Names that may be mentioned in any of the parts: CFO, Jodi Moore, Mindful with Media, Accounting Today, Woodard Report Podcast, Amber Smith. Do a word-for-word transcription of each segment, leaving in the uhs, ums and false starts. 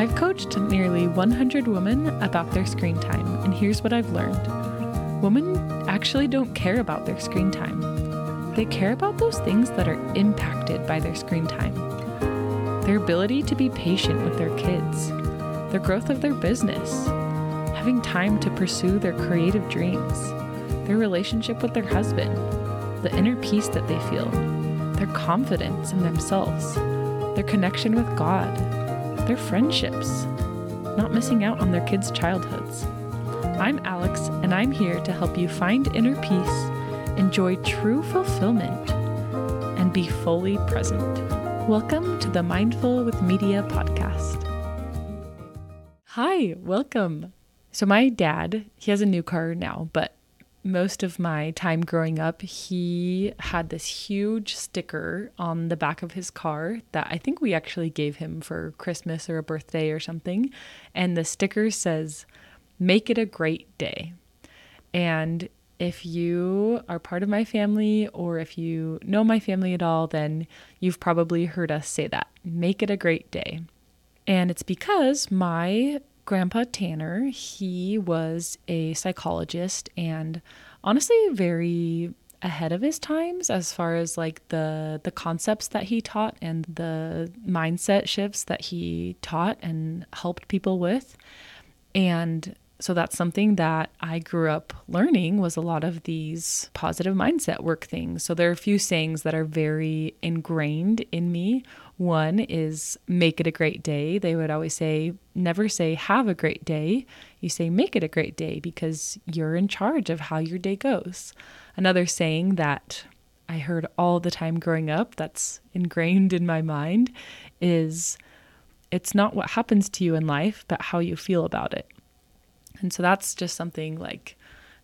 I've coached nearly one hundred women about their screen time, and here's what I've learned. Women actually don't care about their screen time. They care about those things that are impacted by their screen time. Their ability to be patient with their kids, their growth of their business, having time to pursue their creative dreams, their relationship with their husband, the inner peace that they feel, their confidence in themselves, their connection with God, their friendships, not missing out on their kids' childhoods. I'm Alex, and I'm here to help you find inner peace, enjoy true fulfillment, and be fully present. Welcome to the Mindful with Media podcast. Hi, welcome. So my dad, he has a new car now, but most of my time growing up, he had this huge sticker on the back of his car that I think we actually gave him for Christmas or a birthday or something. And the sticker says, "Make it a great day." And if you are part of my family, or if you know my family at all, then you've probably heard us say that. Make it a great day. And it's because my grandpa Tanner, he was a psychologist and honestly very ahead of his times as far as like the, the concepts that he taught and the mindset shifts that he taught and helped people with. And so that's something that I grew up learning, was a lot of these positive mindset work things. So there are a few sayings that are very ingrained in me. One is make it a great day. They would always say, never say have a great day. You say make it a great day because you're in charge of how your day goes. Another saying that I heard all the time growing up that's ingrained in my mind is it's not what happens to you in life, but how you feel about it. And so that's just something like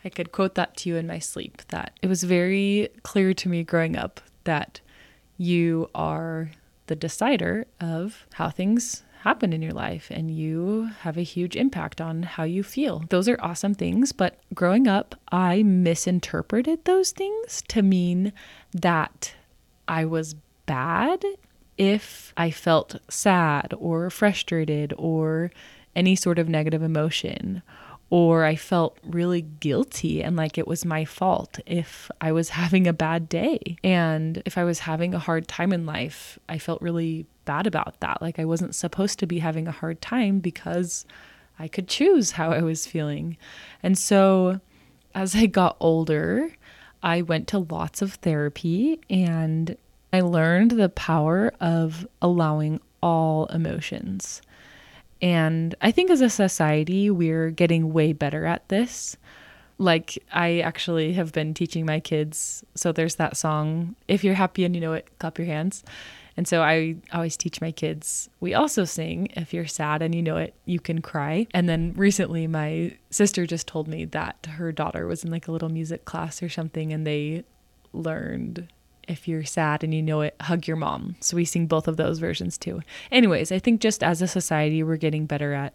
I could quote that to you in my sleep, that it was very clear to me growing up that you are the decider of how things happen in your life and you have a huge impact on how you feel. Those are awesome things, but growing up, I misinterpreted those things to mean that I was bad if I felt sad or frustrated or any sort of negative emotion, or I felt really guilty and like it was my fault if I was having a bad day. And if I was having a hard time in life, I felt really bad about that. Like I wasn't supposed to be having a hard time because I could choose how I was feeling. And so as I got older, I went to lots of therapy and I learned the power of allowing all emotions. And I think as a society, we're getting way better at this. Like I actually have been teaching my kids. So there's that song, if you're happy and you know it, clap your hands. And so I always teach my kids, we also sing, if you're sad and you know it, you can cry. And then recently my sister just told me that her daughter was in like a little music class or something. And they learned, if you're sad and you know it, hug your mom. So we sing both of those versions too. Anyways, I think just as a society, we're getting better at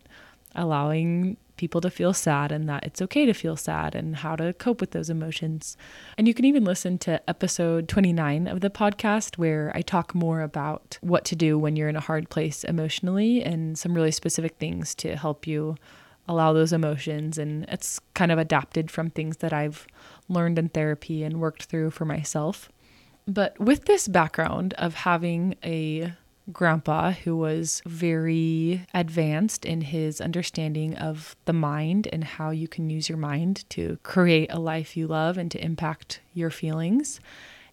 allowing people to feel sad and that it's okay to feel sad and how to cope with those emotions. And you can even listen to episode twenty-nine of the podcast where I talk more about what to do when you're in a hard place emotionally and some really specific things to help you allow those emotions. And it's kind of adapted from things that I've learned in therapy and worked through for myself. But with this background of having a grandpa who was very advanced in his understanding of the mind and how you can use your mind to create a life you love and to impact your feelings,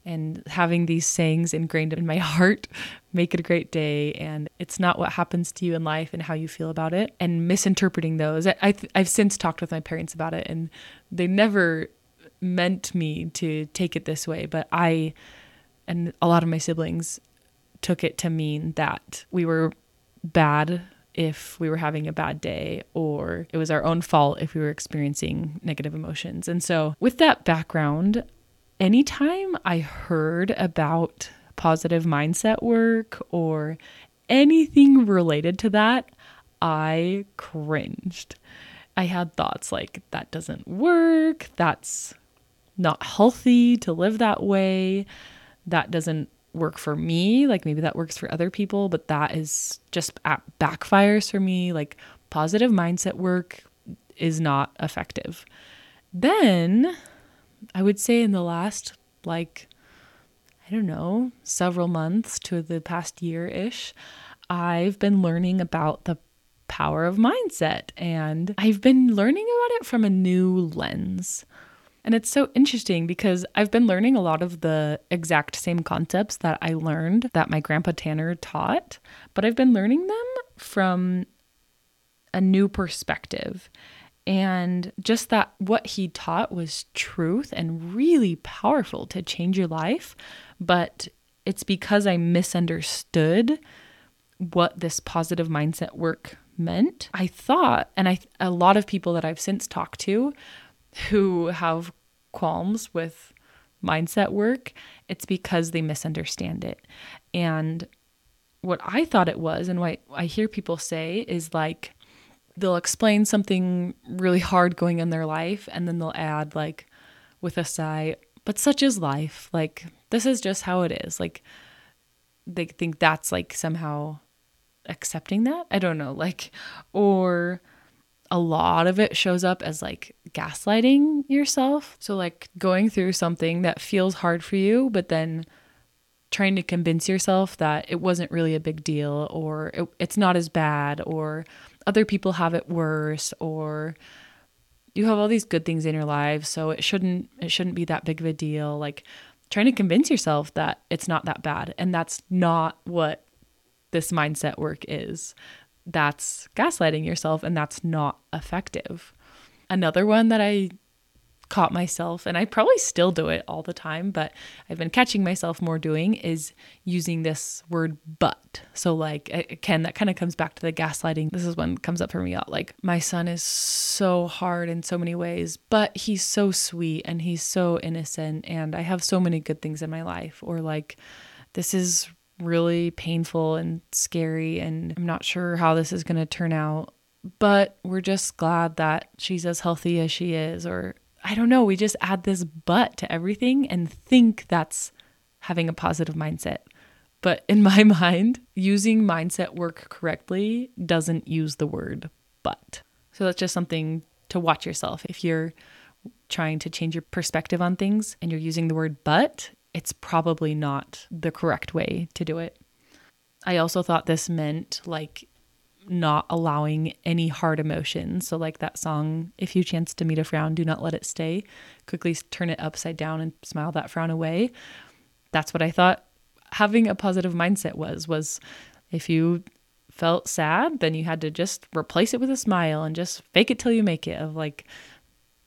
and having these sayings ingrained in my heart, make it a great day, and it's not what happens to you in life and how you feel about it, and misinterpreting those. I, I th- I've since talked with my parents about it, and they never meant me to take it this way, but I and a lot of my siblings took it to mean that we were bad if we were having a bad day, or it was our own fault if we were experiencing negative emotions. And so with that background, anytime I heard about positive mindset work or anything related to that, I cringed. I had thoughts like, that doesn't work, that's not healthy to live that way, that doesn't work for me. Like maybe that works for other people, but that is just backfires for me. Like positive mindset work is not effective. Then I would say in the last, like, I don't know, several months to the past year-ish, I've been learning about the power of mindset, and I've been learning about it from a new lens. And it's so interesting because I've been learning a lot of the exact same concepts that I learned that my grandpa Tanner taught, but I've been learning them from a new perspective. And just that what he taught was truth and really powerful to change your life. But it's because I misunderstood what this positive mindset work meant. I thought, and I a lot of people that I've since talked to who have qualms with mindset work, it's because they misunderstand it. And what I thought it was, and what I hear people say is like, they'll explain something really hard going in their life, and then they'll add like with a sigh, but such is life. Like, this is just how it is. Like, they think that's like somehow accepting that. I don't know. Like, or a lot of it shows up as like gaslighting yourself. So like going through something that feels hard for you, but then trying to convince yourself that it wasn't really a big deal, or it, it's not as bad, or other people have it worse, or you have all these good things in your life, so it shouldn't it shouldn't be that big of a deal. Like trying to convince yourself that it's not that bad. And that's not what this mindset work is. That's gaslighting yourself, and that's not effective. Another one that I caught myself, and I probably still do it all the time, but I've been catching myself more doing, is using this word but. So like, again, that kind of comes back to the gaslighting. This is one comes up for me a lot. Like, my son is so hard in so many ways, but he's so sweet and he's so innocent, and I have so many good things in my life. Or like, this is really painful and scary, and I'm not sure how this is going to turn out, but we're just glad that she's as healthy as she is. Or I don't know, we just add this but to everything and think that's having a positive mindset. But in my mind, using mindset work correctly doesn't use the word but. So that's just something to watch yourself. If you're trying to change your perspective on things and you're using the word but, it's probably not the correct way to do it. I also thought this meant like not allowing any hard emotions. So like that song, if you chance to meet a frown, do not let it stay. Quickly turn it upside down and smile that frown away. That's what I thought having a positive mindset was, was if you felt sad, then you had to just replace it with a smile and just fake it till you make it, of like,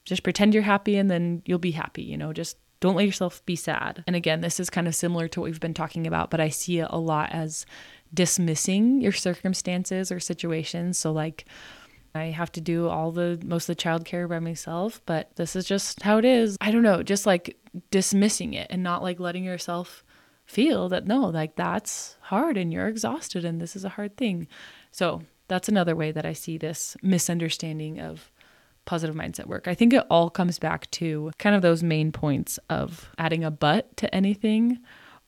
just pretend you're happy and then you'll be happy, you know, just don't let yourself be sad. And again, this is kind of similar to what we've been talking about, but I see it a lot as dismissing your circumstances or situations. So like, I have to do all the, most of the childcare by myself, but this is just how it is. I don't know, just like dismissing it and not like letting yourself feel that, no, like that's hard and you're exhausted and this is a hard thing. So that's another way that I see this misunderstanding of positive mindset work. I think it all comes back to kind of those main points of adding a but to anything,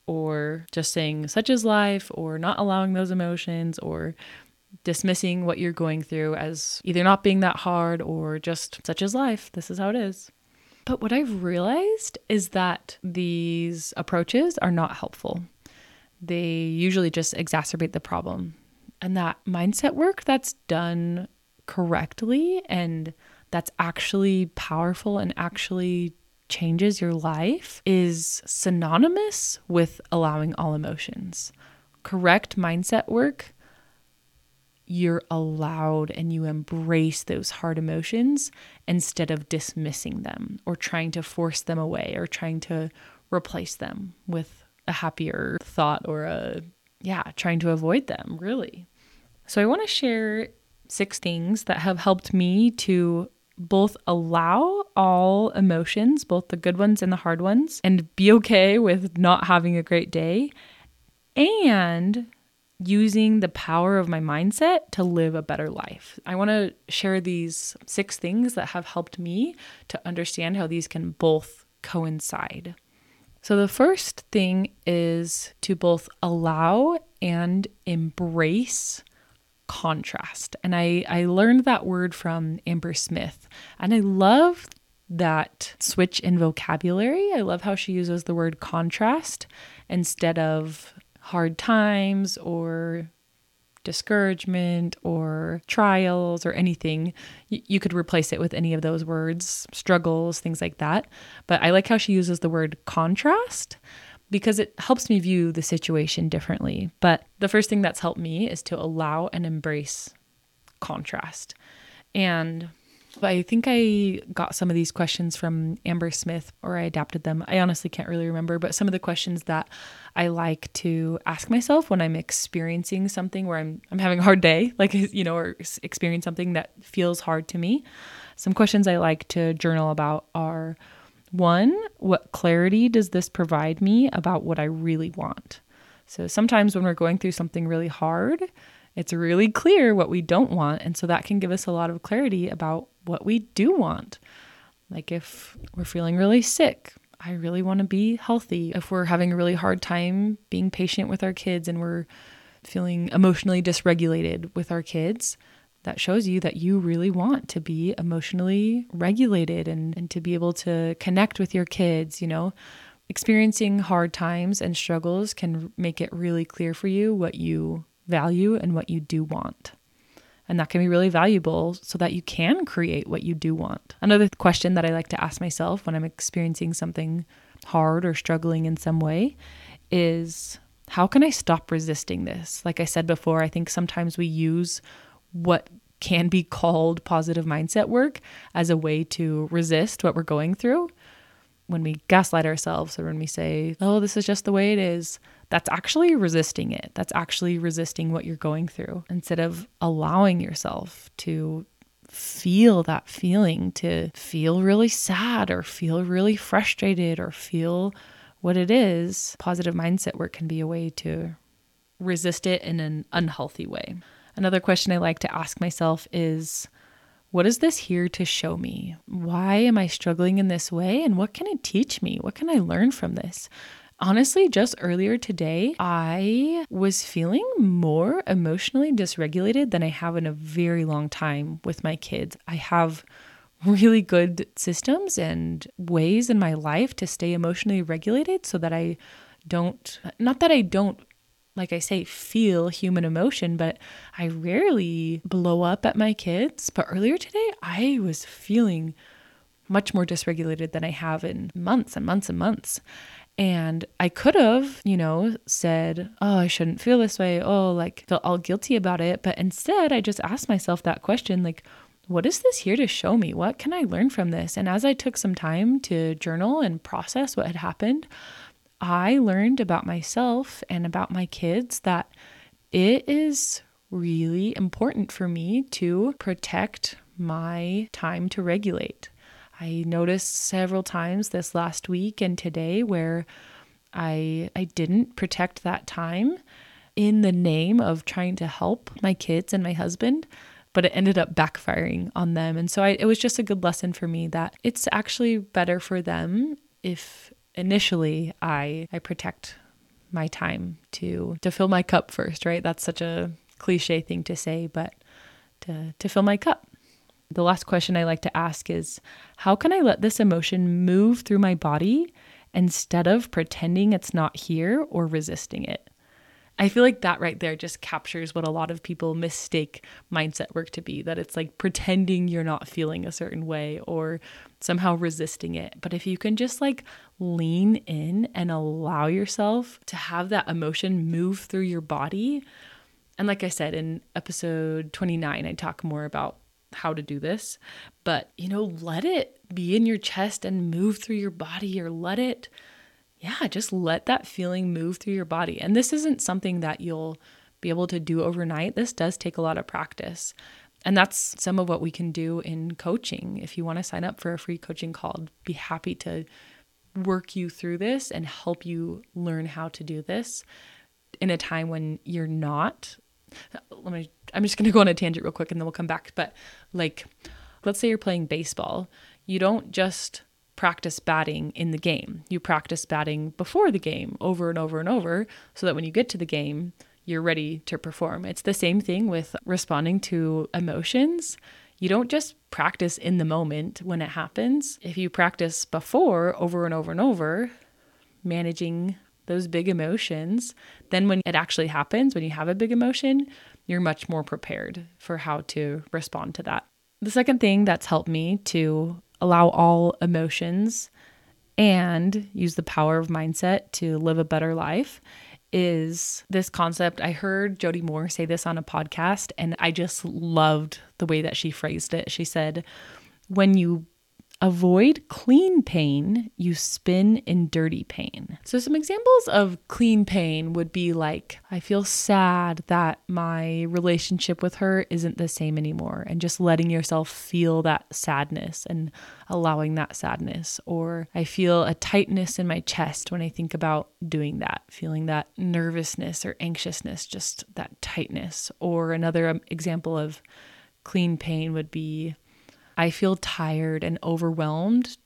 or just saying such is life, or not allowing those emotions, or dismissing what you're going through as either not being that hard or just such is life. This is how it is. But what I've realized is that these approaches are not helpful. They usually just exacerbate the problem. And that mindset work that's done correctly and that's actually powerful and actually changes your life is synonymous with allowing all emotions. Correct mindset work, you're allowed and you embrace those hard emotions instead of dismissing them or trying to force them away or trying to replace them with a happier thought or a, yeah, trying to avoid them, really. So I want to share six things that have helped me to both allow all emotions, both the good ones and the hard ones, and be okay with not having a great day, and using the power of my mindset to live a better life. I want to share these six things that have helped me to understand how these can both coincide. So the first thing is to both allow and embrace contrast. And I, I learned that word from Amber Smith, and I love that switch in vocabulary. I love how she uses the word contrast instead of hard times or discouragement or trials or anything. You could replace it with any of those words, struggles, things like that. But I like how she uses the word contrast because it helps me view the situation differently. But the first thing that's helped me is to allow and embrace contrast. And I think I got some of these questions from Amber Smith, or I adapted them. I honestly can't really remember, but some of the questions that I like to ask myself when I'm experiencing something where I'm I'm having a hard day, like, you know, or experience something that feels hard to me. Some questions I like to journal about are, one, what clarity does this provide me about what I really want? So sometimes when we're going through something really hard, it's really clear what we don't want. And so that can give us a lot of clarity about what we do want. Like if we're feeling really sick, I really want to be healthy. If we're having a really hard time being patient with our kids and we're feeling emotionally dysregulated with our kids, that shows you that you really want to be emotionally regulated and, and to be able to connect with your kids, you know. Experiencing hard times and struggles can make it really clear for you what you value and what you do want. And that can be really valuable so that you can create what you do want. Another question that I like to ask myself when I'm experiencing something hard or struggling in some way is, how can I stop resisting this? Like I said before, I think sometimes we use what can be called positive mindset work as a way to resist what we're going through. When we gaslight ourselves or when we say, oh, this is just the way it is, that's actually resisting it. That's actually resisting what you're going through instead of allowing yourself to feel that feeling, to feel really sad or feel really frustrated or feel what it is. Positive mindset work can be a way to resist it in an unhealthy way. Another question I like to ask myself is, what is this here to show me? Why am I struggling in this way? And what can it teach me? What can I learn from this? Honestly, just earlier today, I was feeling more emotionally dysregulated than I have in a very long time with my kids. I have really good systems and ways in my life to stay emotionally regulated so that I don't, not that I don't, like I say, feel human emotion, but I rarely blow up at my kids. But earlier today, I was feeling much more dysregulated than I have in months and months and months. And I could have, you know, said, oh, I shouldn't feel this way. Oh, like feel all guilty about it. But instead, I just asked myself that question, like, what is this here to show me? What can I learn from this? And as I took some time to journal and process what had happened, I learned about myself and about my kids that it is really important for me to protect my time to regulate. I noticed several times this last week and today where I I didn't protect that time in the name of trying to help my kids and my husband, but it ended up backfiring on them. And so I, it was just a good lesson for me that it's actually better for them if initially I, I protect my time to, to fill my cup first, right? That's such a cliche thing to say, but to, to fill my cup. The last question I like to ask is, how can I let this emotion move through my body instead of pretending it's not here or resisting it? I feel like that right there just captures what a lot of people mistake mindset work to be, that it's like pretending you're not feeling a certain way or somehow resisting it. But if you can just like lean in and allow yourself to have that emotion move through your body. And like I said, in episode twenty-nine, I talk more about how to do this, but you know, let it be in your chest and move through your body, or let it Yeah, just let that feeling move through your body. And this isn't something that you'll be able to do overnight. This does take a lot of practice. And that's some of what we can do in coaching. If you want to sign up for a free coaching call, I'd be happy to work you through this and help you learn how to do this in a time when you're not. Let me, I'm just going to go on a tangent real quick and then we'll come back. But like, let's say you're playing baseball. You don't just practice batting in the game. You practice batting before the game over and over and over so that when you get to the game, you're ready to perform. It's the same thing with responding to emotions. You don't just practice in the moment when it happens. If you practice before over and over and over, managing those big emotions, then when it actually happens, when you have a big emotion, you're much more prepared for how to respond to that. The second thing that's helped me to allow all emotions and use the power of mindset to live a better life is this concept. I heard Jodi Moore say this on a podcast, and I just loved the way that she phrased it. She said, when you avoid clean pain, you spin in dirty pain. So some examples of clean pain would be like, I feel sad that my relationship with her isn't the same anymore. And just letting yourself feel that sadness and allowing that sadness. Or I feel a tightness in my chest when I think about doing that, feeling that nervousness or anxiousness, just that tightness. Or another example of clean pain would be, I feel tired and overwhelmed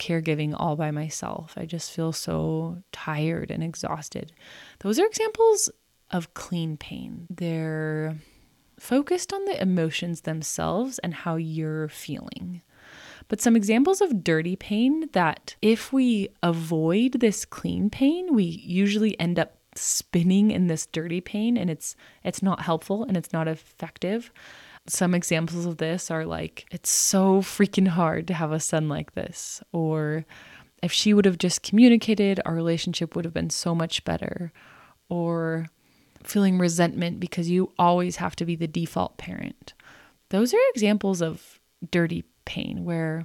caregiving all by myself. I just feel so tired and exhausted. Those are examples of clean pain. They're focused on the emotions themselves and how you're feeling. But some examples of dirty pain that if we avoid this clean pain, we usually end up spinning in this dirty pain, and it's it's not helpful and it's not effective. Some examples of this are like, it's so freaking hard to have a son like this. Or if she would have just communicated, our relationship would have been so much better. Or feeling resentment because you always have to be the default parent. Those are examples of dirty pain where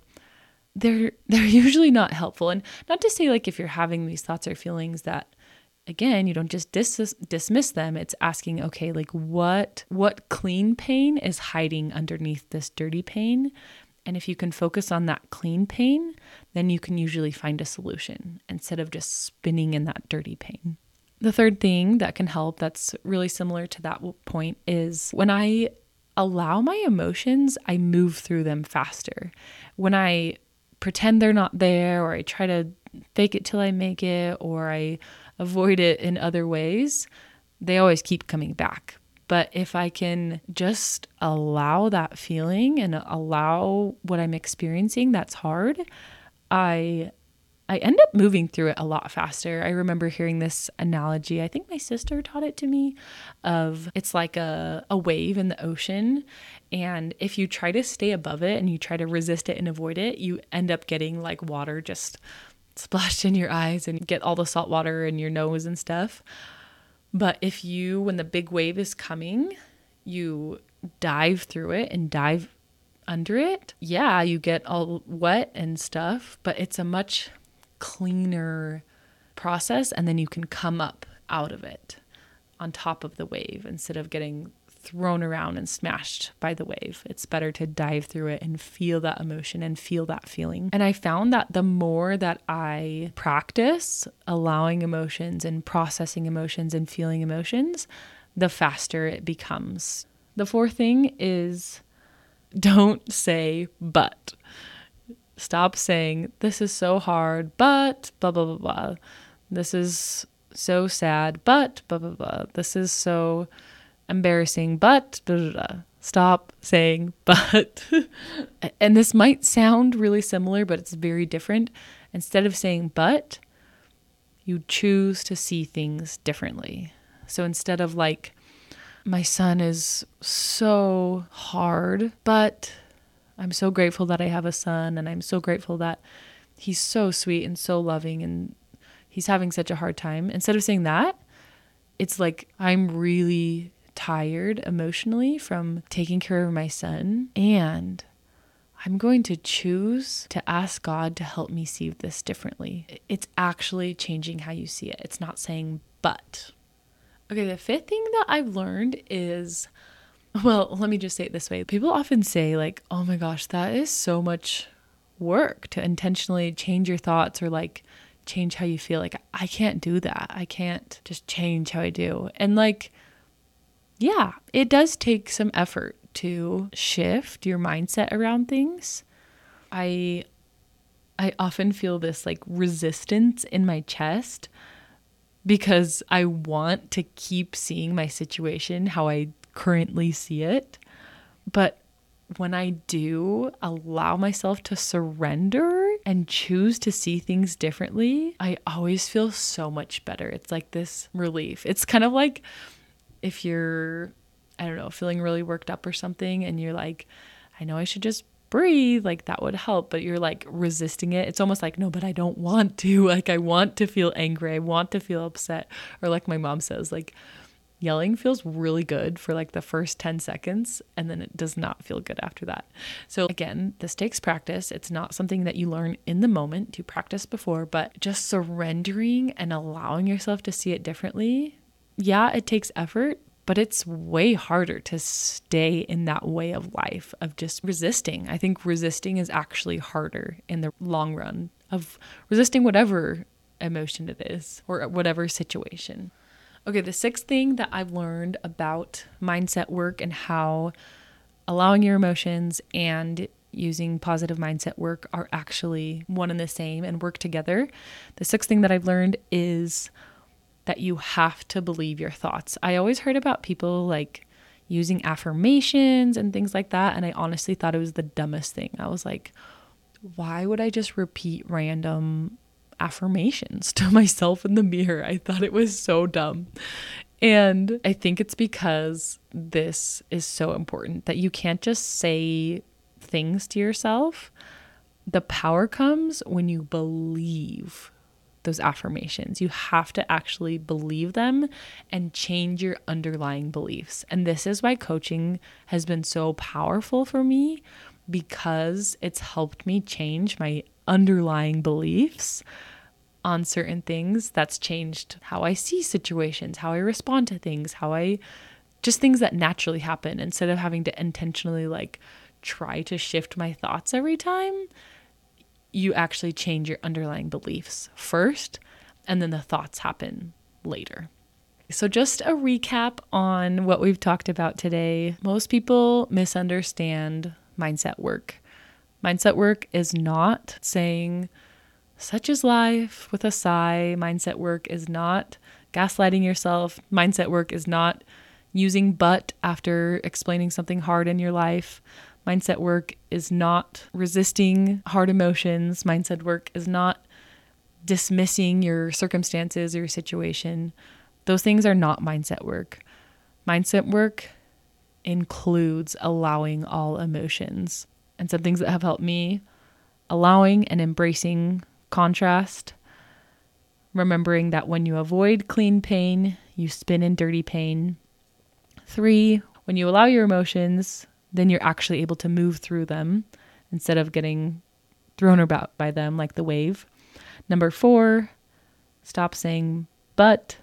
they're, they're usually not helpful. And not to say like if you're having these thoughts or feelings that, again, you don't just dis- dismiss them. It's asking, okay, like what what clean pain is hiding underneath this dirty pain? And if you can focus on that clean pain, then you can usually find a solution instead of just spinning in that dirty pain. The third thing that can help that's really similar to that point is when I allow my emotions, I move through them faster. When I pretend they're not there, or I try to fake it till I make it, or I avoid it in other ways, they always keep coming back. But if I can just allow that feeling and allow what I'm experiencing that's hard, I I end up moving through it a lot faster. I remember hearing this analogy, I think my sister taught it to me, of it's like a, a wave in the ocean. And if you try to stay above it and you try to resist it and avoid it, you end up getting like water just splashed in your eyes and get all the salt water in your nose and stuff. But if you, when the big wave is coming, you dive through it and dive under it, yeah, you get all wet and stuff, but it's a much cleaner process. And then you can come up out of it on top of the wave instead of getting thrown around and smashed by the wave. It's better to dive through it and feel that emotion and feel that feeling. And I found that the more that I practice allowing emotions and processing emotions and feeling emotions, the faster it becomes. The fourth thing is, don't say but. Stop saying, this is so hard, but blah, blah, blah, blah. This is so sad, but blah, blah, blah. This is so embarrassing, but da, da, da. Stop saying but. And this might sound really similar, but it's very different. Instead of saying but, you choose to see things differently. So instead of like, my son is so hard, but I'm so grateful that I have a son, and I'm so grateful that he's so sweet and so loving, and he's having such a hard time. Instead of saying that, it's like, I'm really tired emotionally from taking care of my son, and I'm going to choose to ask God to help me see this differently. It's actually changing how you see it. It's not saying but. Okay, the fifth thing that I've learned is, well, let me just say it this way. People often say like, oh my gosh, that is so much work to intentionally change your thoughts or like change how you feel. Like, I can't do that. I can't just change how I do. And like, yeah, it does take some effort to shift your mindset around things. I I often feel this like resistance in my chest because I want to keep seeing my situation how I currently see it. But when I do allow myself to surrender and choose to see things differently, I always feel so much better. It's like this relief. It's kind of like if you're, I don't know, feeling really worked up or something and you're like, I know I should just breathe, like that would help, but you're like resisting it. It's almost like, no, but I don't want to, like I want to feel angry, I want to feel upset. Or like my mom says, like yelling feels really good for like the first ten seconds and then it does not feel good after that. So again, this takes practice. It's not something that you learn in the moment, you practice before, but just surrendering and allowing yourself to see it differently. Yeah, it takes effort, but it's way harder to stay in that way of life of just resisting. I think resisting is actually harder in the long run of resisting whatever emotion it is or whatever situation. Okay, the sixth thing that I've learned about mindset work and how allowing your emotions and using positive mindset work are actually one and the same and work together. The sixth thing that I've learned is that you have to believe your thoughts. I always heard about people like using affirmations and things like that, and I honestly thought it was the dumbest thing. I was like, why would I just repeat random affirmations to myself in the mirror? I thought it was so dumb. And I think it's because this is so important that you can't just say things to yourself. The power comes when you believe those affirmations. You have to actually believe them and change your underlying beliefs. And this is why coaching has been so powerful for me, because it's helped me change my underlying beliefs on certain things. That's changed how I see situations, how I respond to things, how I just things that naturally happen instead of having to intentionally like try to shift my thoughts every time. You actually change your underlying beliefs first, and then the thoughts happen later. So just a recap on what we've talked about today. Most people misunderstand mindset work. Mindset work is not saying, such is life with a sigh. Mindset work is not gaslighting yourself. Mindset work is not using but after explaining something hard in your life. Mindset work is not resisting hard emotions. Mindset work is not dismissing your circumstances or your situation. Those things are not mindset work. Mindset work includes allowing all emotions. And some things that have helped me, allowing and embracing contrast, remembering that when you avoid clean pain, you spin in dirty pain. Three, when you allow your emotions, then you're actually able to move through them instead of getting thrown about by them like the wave. Number four, stop saying but.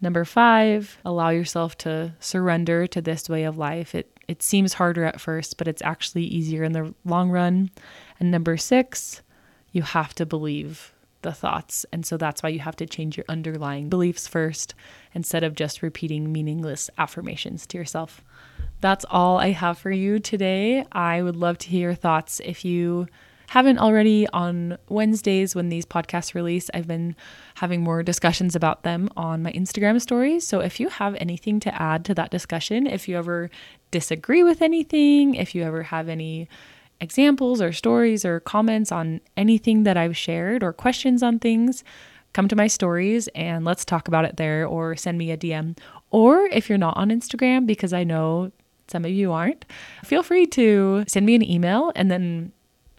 Number five, allow yourself to surrender to this way of life. It it seems harder at first, but it's actually easier in the long run. And number six, you have to believe the thoughts. And so that's why you have to change your underlying beliefs first instead of just repeating meaningless affirmations to yourself. That's all I have for you today. I would love to hear your thoughts. If you haven't already, on Wednesdays when these podcasts release, I've been having more discussions about them on my Instagram stories. So if you have anything to add to that discussion, if you ever disagree with anything, if you ever have any examples or stories or comments on anything that I've shared or questions on things, come to my stories and let's talk about it there, or send me a D M. Or if you're not on Instagram, because I know some of you aren't, feel free to send me an email and then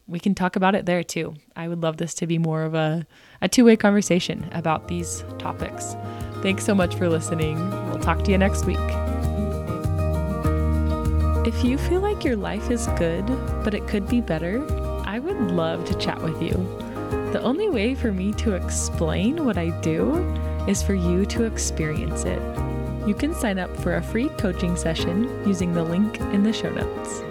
we can talk about it there too. I would love this to be more of a, a two-way conversation about these topics. Thanks so much for listening. We'll talk to you next week. If you feel like your life is good, but it could be better, I would love to chat with you. The only way for me to explain what I do is for you to experience it. You can sign up for a free coaching session using the link in the show notes.